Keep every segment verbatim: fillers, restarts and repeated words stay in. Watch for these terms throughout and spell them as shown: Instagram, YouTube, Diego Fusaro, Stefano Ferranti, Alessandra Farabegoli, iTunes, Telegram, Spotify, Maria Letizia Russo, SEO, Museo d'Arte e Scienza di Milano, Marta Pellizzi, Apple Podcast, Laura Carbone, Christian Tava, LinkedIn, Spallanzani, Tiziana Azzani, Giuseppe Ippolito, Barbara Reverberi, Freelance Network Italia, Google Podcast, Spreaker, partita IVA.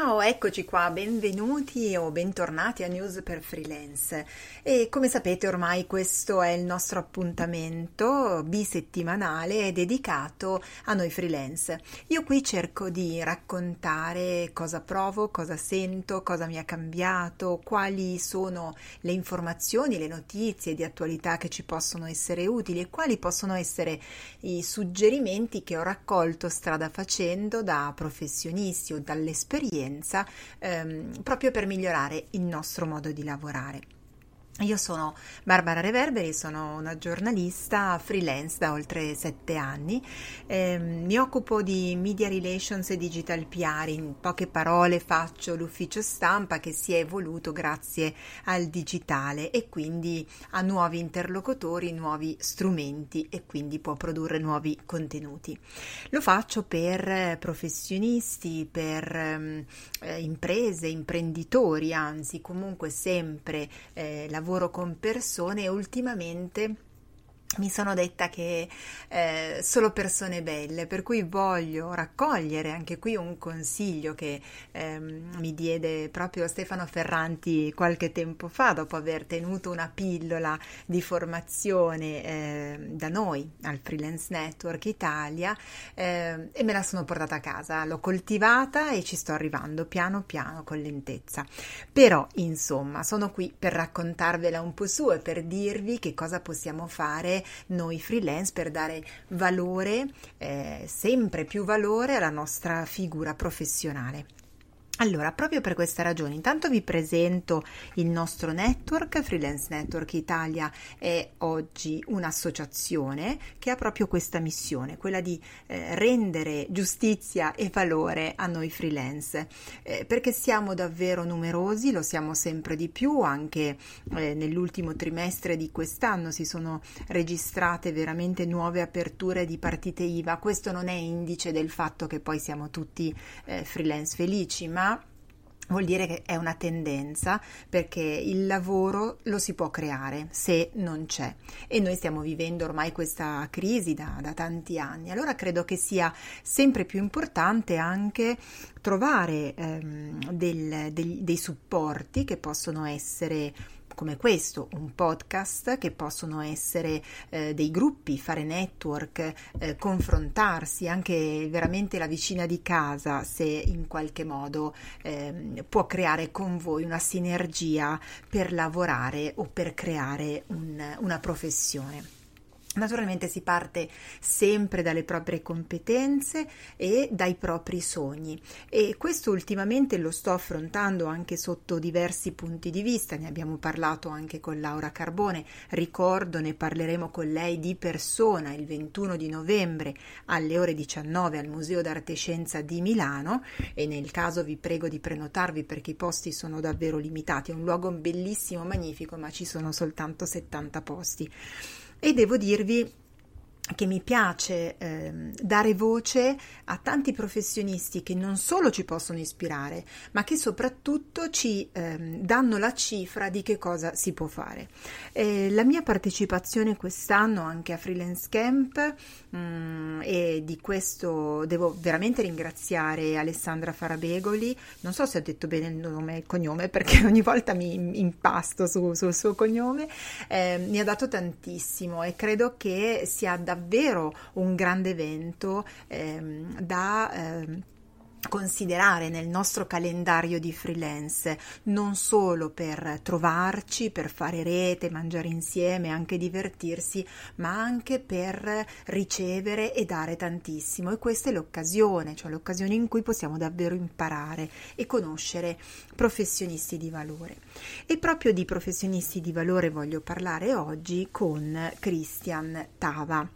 Ciao, eccoci qua, benvenuti o bentornati a News per Freelance. E come sapete ormai questo è il nostro appuntamento bisettimanale dedicato a noi freelance. Io qui cerco di raccontare cosa provo, cosa sento, cosa mi ha cambiato, quali sono le informazioni, le notizie di attualità che ci possono essere utili e quali possono essere i suggerimenti che ho raccolto strada facendo da professionisti o dall'esperienza Ehm, proprio per migliorare il nostro modo di lavorare. Io sono Barbara Reverberi, sono una giornalista freelance da oltre sette anni, ehm, mi occupo di media relations e digital P R, in poche parole faccio l'ufficio stampa che si è evoluto grazie al digitale e quindi a nuovi interlocutori, nuovi strumenti e quindi può produrre nuovi contenuti. Lo faccio per professionisti, per ehm, imprese, imprenditori, anzi comunque sempre eh, lavoro lavoro con persone e ultimamente mi sono detta che eh, solo persone belle, per cui voglio raccogliere anche qui un consiglio che eh, mi diede proprio Stefano Ferranti qualche tempo fa, dopo aver tenuto una pillola di formazione eh, da noi al Freelance Network Italia, eh, e me la sono portata a casa, l'ho coltivata e ci sto arrivando piano piano con lentezza, però insomma sono qui per raccontarvela un po' su e per dirvi che cosa possiamo fare noi freelance per dare valore, eh, sempre più valore alla nostra figura professionale. Allora, proprio per questa ragione, intanto vi presento il nostro network. Freelance Network Italia è oggi un'associazione che ha proprio questa missione, quella di eh, rendere giustizia e valore a noi freelance, eh, perché siamo davvero numerosi, lo siamo sempre di più, anche eh, nell'ultimo trimestre di quest'anno si sono registrate veramente nuove aperture di partite I V A. Questo non è indice del fatto che poi siamo tutti eh, freelance felici, ma vuol dire che è una tendenza, perché il lavoro lo si può creare se non c'è, e noi stiamo vivendo ormai questa crisi da, da tanti anni. Allora credo che sia sempre più importante anche trovare ehm, del, del, dei supporti che possono essere come questo, un podcast, che possono essere eh, dei gruppi, fare network, eh, confrontarsi, anche veramente la vicina di casa, se in qualche modo eh, può creare con voi una sinergia per lavorare o per creare un, una professione. Naturalmente si parte sempre dalle proprie competenze e dai propri sogni, e questo ultimamente lo sto affrontando anche sotto diversi punti di vista. Ne abbiamo parlato anche con Laura Carbone, ricordo ne parleremo con lei di persona il ventuno di novembre alle ore diciannove al Museo d'Arte e Scienza di Milano, e nel caso vi prego di prenotarvi perché i posti sono davvero limitati. È un luogo bellissimo, magnifico, ma ci sono soltanto settanta posti. E devo dirvi che mi piace ehm, dare voce a tanti professionisti che non solo ci possono ispirare, ma che soprattutto ci ehm, danno la cifra di che cosa si può fare. Eh, la mia partecipazione quest'anno anche a Freelance Camp, mh, e di questo devo veramente ringraziare Alessandra Farabegoli, non so se ho detto bene il nome e il cognome perché ogni volta mi impasto su, sul suo cognome, eh, mi ha dato tantissimo e credo che sia davvero davvero un grande evento ehm, da ehm, considerare nel nostro calendario di freelance, non solo per trovarci, per fare rete, mangiare insieme, anche divertirsi, ma anche per ricevere e dare tantissimo. E questa è l'occasione, cioè l'occasione in cui possiamo davvero imparare e conoscere professionisti di valore. E proprio di professionisti di valore voglio parlare oggi con Christian Tava.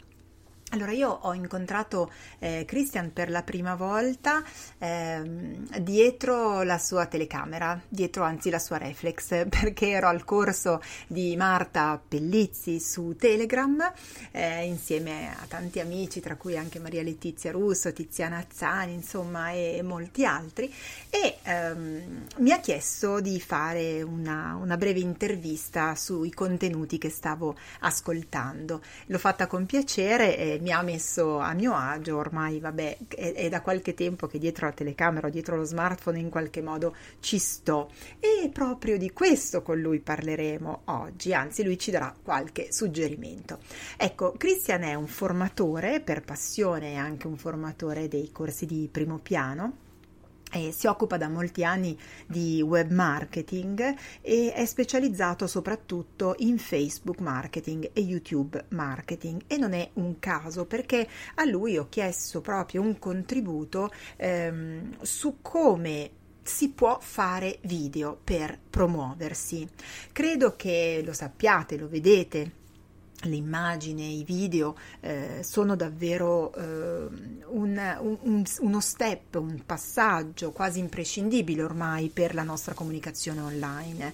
Allora, io ho incontrato eh, Christian per la prima volta eh, dietro la sua telecamera, dietro anzi la sua reflex, perché ero al corso di Marta Pellizzi su Telegram eh, insieme a tanti amici, tra cui anche Maria Letizia Russo, Tiziana Azzani, insomma, e, e molti altri, e ehm, mi ha chiesto di fare una, una breve intervista sui contenuti che stavo ascoltando. L'ho fatta con piacere e mi ha messo a mio agio. Ormai vabbè, è, è da qualche tempo che dietro la telecamera o dietro lo smartphone in qualche modo ci sto, e proprio di questo con lui parleremo oggi, anzi lui ci darà qualche suggerimento. Ecco, Christian è un formatore per passione, è anche un formatore dei corsi di primo piano. Eh, si occupa da molti anni di web marketing e è specializzato soprattutto in Facebook marketing e YouTube marketing, e non è un caso perché a lui ho chiesto proprio un contributo ehm, su come si può fare video per promuoversi. Credo che lo sappiate, lo vedete. Le immagini, i video eh, sono davvero eh, un, un, uno step, un passaggio quasi imprescindibile ormai per la nostra comunicazione online,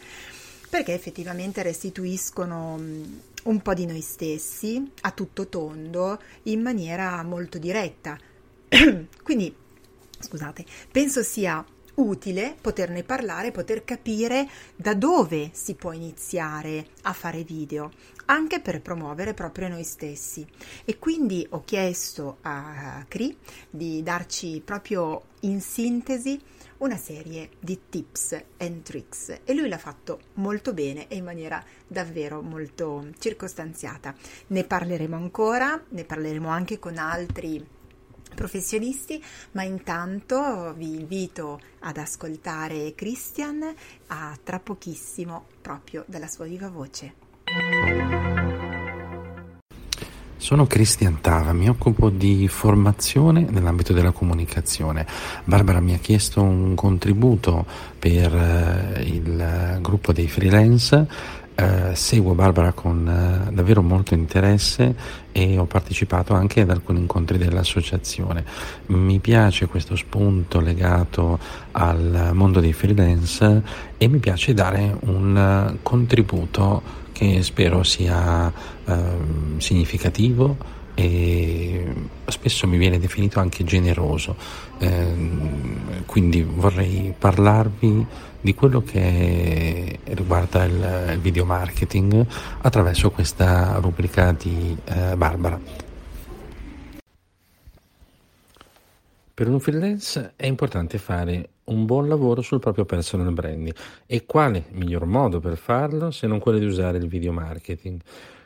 perché effettivamente restituiscono un po' di noi stessi a tutto tondo in maniera molto diretta. Quindi, scusate, penso sia utile poterne parlare, poter capire da dove si può iniziare a fare video, anche per promuovere proprio noi stessi. E quindi ho chiesto a Cri di darci proprio in sintesi una serie di tips and tricks, e lui l'ha fatto molto bene e in maniera davvero molto circostanziata. Ne parleremo ancora, ne parleremo anche con altri professionisti, ma intanto vi invito ad ascoltare Christian a tra pochissimo proprio dalla sua viva voce. Sono Christian Tava, mi occupo di formazione nell'ambito della comunicazione. Barbara mi ha chiesto un contributo per il gruppo dei freelance. Uh, seguo Barbara con uh, davvero molto interesse e ho partecipato anche ad alcuni incontri dell'associazione. Mi piace questo spunto legato al mondo dei freelance e mi piace dare un uh, contributo che spero sia uh, significativo e spesso mi viene definito anche generoso. Uh, quindi vorrei parlarvi di quello che riguarda il, il video marketing attraverso questa rubrica di eh, Barbara. Per un freelance è importante fare un buon lavoro sul proprio personal branding, e quale miglior modo per farlo se non quello di usare il video marketing?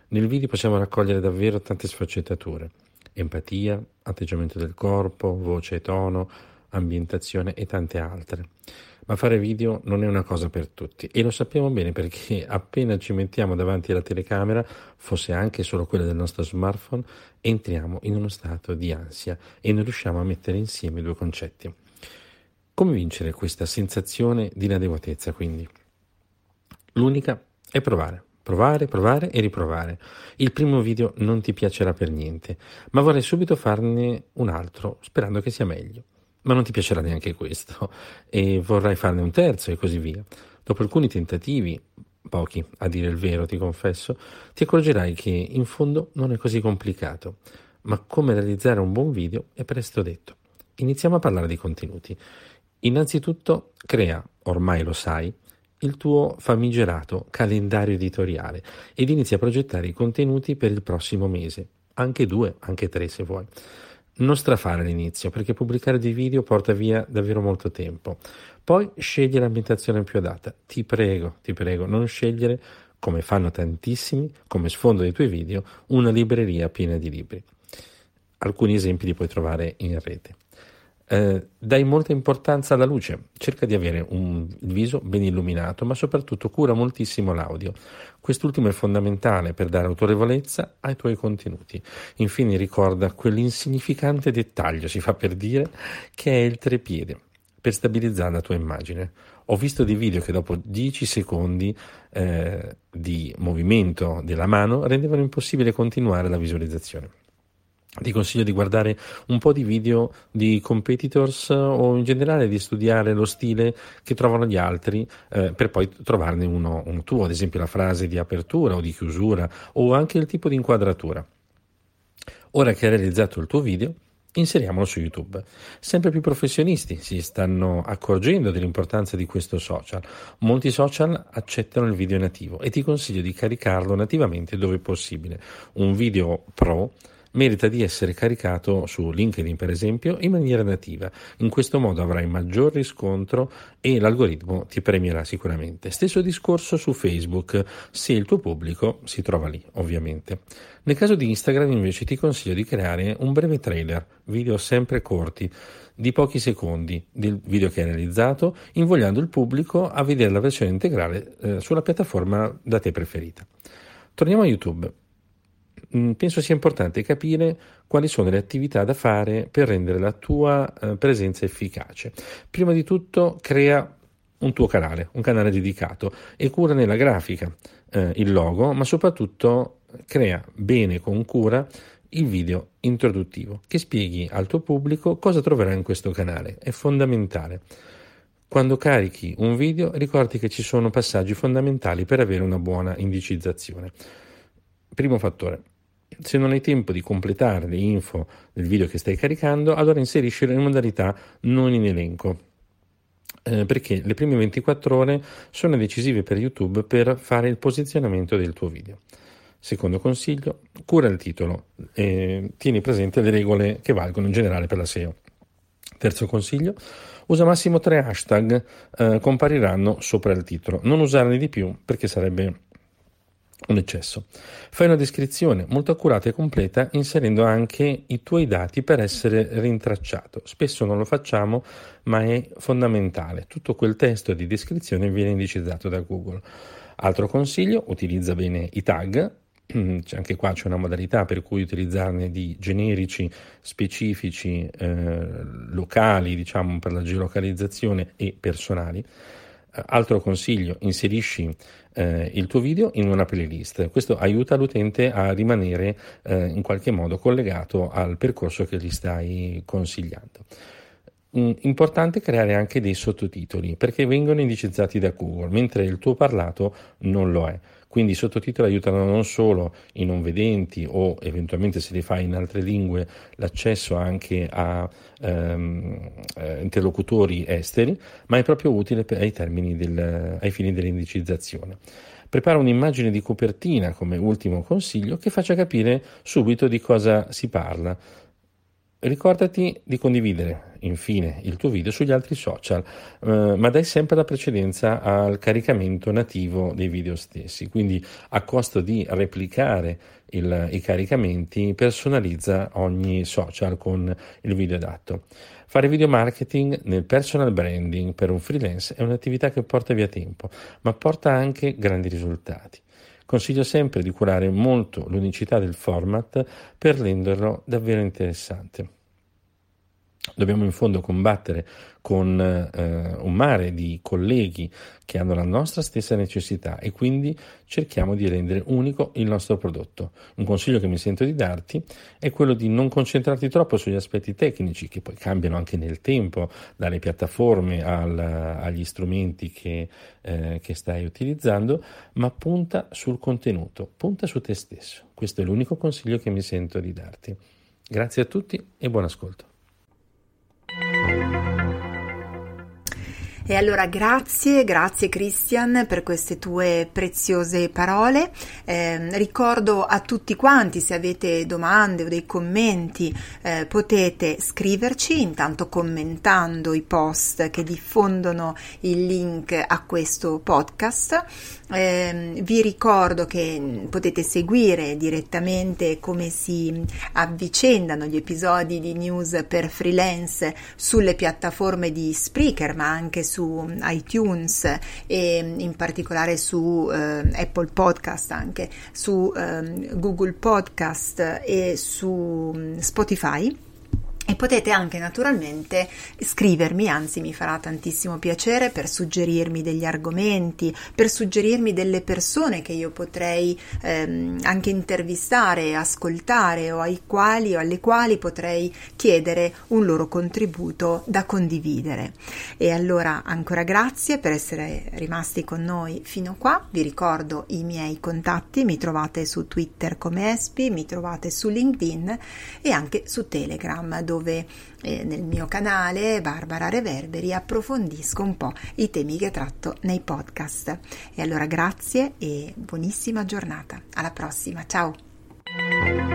Nel video possiamo raccogliere davvero tante sfaccettature: empatia, atteggiamento del corpo, voce e tono, ambientazione e tante altre. Ma fare video non è una cosa per tutti, e lo sappiamo bene, perché appena ci mettiamo davanti alla telecamera, fosse anche solo quella del nostro smartphone, entriamo in uno stato di ansia e non riusciamo a mettere insieme due concetti. Come vincere questa sensazione di inadeguatezza, quindi? L'unica è provare. Provare, provare e riprovare. Il primo video non ti piacerà per niente, ma vorrai subito farne un altro sperando che sia meglio. Ma non ti piacerà neanche questo e vorrai farne un terzo, e così via. Dopo alcuni tentativi, pochi a dire il vero, ti confesso, ti accorgerai che in fondo non è così complicato, ma come realizzare un buon video è presto detto. Iniziamo a parlare di contenuti. Innanzitutto crea, ormai lo sai, il tuo famigerato calendario editoriale ed inizia a progettare i contenuti per il prossimo mese, anche due, anche tre se vuoi. Non strafare all'inizio, perché pubblicare dei video porta via davvero molto tempo. Poi scegli l'ambientazione più adatta. Ti prego, ti prego, non scegliere, come fanno tantissimi, come sfondo dei tuoi video, una libreria piena di libri. Alcuni esempi li puoi trovare in rete. Eh, dai molta importanza alla luce, cerca di avere un viso ben illuminato, ma soprattutto cura moltissimo l'audio. Quest'ultimo è fondamentale per dare autorevolezza ai tuoi contenuti. Infine ricorda quell'insignificante dettaglio, si fa per dire, che è il trepiede, per stabilizzare la tua immagine. Ho visto dei video che dopo dieci secondi eh, di movimento della mano rendevano impossibile continuare la visualizzazione. Ti consiglio di guardare un po' di video di competitors o in generale di studiare lo stile che trovano gli altri eh, per poi trovarne uno, uno tuo, ad esempio la frase di apertura o di chiusura o anche il tipo di inquadratura. Ora che hai realizzato il tuo video, inseriamolo su YouTube. Sempre più professionisti si stanno accorgendo dell'importanza di questo social. Molti social accettano il video nativo e ti consiglio di caricarlo nativamente dove possibile. Un video pro merita di essere caricato su LinkedIn, per esempio, in maniera nativa. In questo modo avrai maggior riscontro e l'algoritmo ti premierà sicuramente. Stesso discorso su Facebook, se il tuo pubblico si trova lì, ovviamente. Nel caso di Instagram invece ti consiglio di creare un breve trailer, video sempre corti, di pochi secondi del video che hai realizzato, invogliando il pubblico a vedere la versione integrale eh, sulla piattaforma da te preferita. Torniamo a YouTube. Penso sia importante capire quali sono le attività da fare per rendere la tua eh, presenza efficace. Prima di tutto crea un tuo canale, un canale dedicato, e cura nella grafica, eh, il logo, ma soprattutto crea bene con cura il video introduttivo che spieghi al tuo pubblico cosa troverà in questo canale. È fondamentale. Quando carichi un video, ricordi che ci sono passaggi fondamentali per avere una buona indicizzazione. Primo fattore: se non hai tempo di completare le info del video che stai caricando, allora inseriscilo in modalità non in elenco, eh, perché le prime ventiquattro ore sono decisive per YouTube per fare il posizionamento del tuo video. Secondo consiglio: cura il titolo e tieni presente le regole che valgono in generale per la S E O. Terzo consiglio: usa massimo tre hashtag eh, compariranno sopra il titolo, non usarne di più perché sarebbe un eccesso. Fai una descrizione molto accurata e completa, inserendo anche i tuoi dati per essere rintracciato. Spesso non lo facciamo, ma è fondamentale. Tutto quel testo di descrizione viene indicizzato da Google. Altro consiglio: utilizza bene i tag. Anche qua c'è una modalità per cui utilizzarne di generici, specifici, eh, locali, diciamo per la geolocalizzazione, e personali. Altro consiglio: inserisci eh, il tuo video in una playlist. Questo aiuta l'utente a rimanere eh, in qualche modo collegato al percorso che gli stai consigliando. Importante creare anche dei sottotitoli, perché vengono indicizzati da Google, mentre il tuo parlato non lo è. Quindi i sottotitoli aiutano non solo i non vedenti, o eventualmente se li fai in altre lingue, l'accesso anche a ehm, interlocutori esteri, ma è proprio utile per, ai, termini del, ai fini dell'indicizzazione. Prepara un'immagine di copertina come ultimo consiglio, che faccia capire subito di cosa si parla. Ricordati di condividere infine il tuo video sugli altri social, eh, ma dai sempre la precedenza al caricamento nativo dei video stessi, quindi a costo di replicare il, i caricamenti personalizza ogni social con il video adatto. Fare video marketing nel personal branding per un freelance è un'attività che porta via tempo, ma porta anche grandi risultati. Consiglio sempre di curare molto l'unicità del format per renderlo davvero interessante. Dobbiamo in fondo combattere con eh, un mare di colleghi che hanno la nostra stessa necessità, e quindi cerchiamo di rendere unico il nostro prodotto. Un consiglio che mi sento di darti è quello di non concentrarti troppo sugli aspetti tecnici, che poi cambiano anche nel tempo, dalle piattaforme al, agli strumenti che, eh, che stai utilizzando, ma punta sul contenuto, punta su te stesso. Questo è l'unico consiglio che mi sento di darti. Grazie a tutti e buon ascolto. E allora grazie, grazie Christian per queste tue preziose parole. Eh, ricordo a tutti quanti, se avete domande o dei commenti, eh, potete scriverci, intanto commentando i post che diffondono il link a questo podcast. Eh, vi ricordo che potete seguire direttamente come si avvicendano gli episodi di news per freelance sulle piattaforme di Spreaker, ma anche su su iTunes e in particolare su eh, Apple Podcast, anche su eh, Google Podcast e su Spotify. E potete anche naturalmente scrivermi, anzi mi farà tantissimo piacere, per suggerirmi degli argomenti, per suggerirmi delle persone che io potrei ehm, anche intervistare, ascoltare, o ai quali o alle quali potrei chiedere un loro contributo da condividere. E allora ancora grazie per essere rimasti con noi fino qua. Vi ricordo i miei contatti: mi trovate su Twitter come Espi, mi trovate su LinkedIn e anche su Telegram, dove eh, nel mio canale Barbara Reverberi approfondisco un po' i temi che tratto nei podcast. E allora grazie e buonissima giornata. Alla prossima, ciao!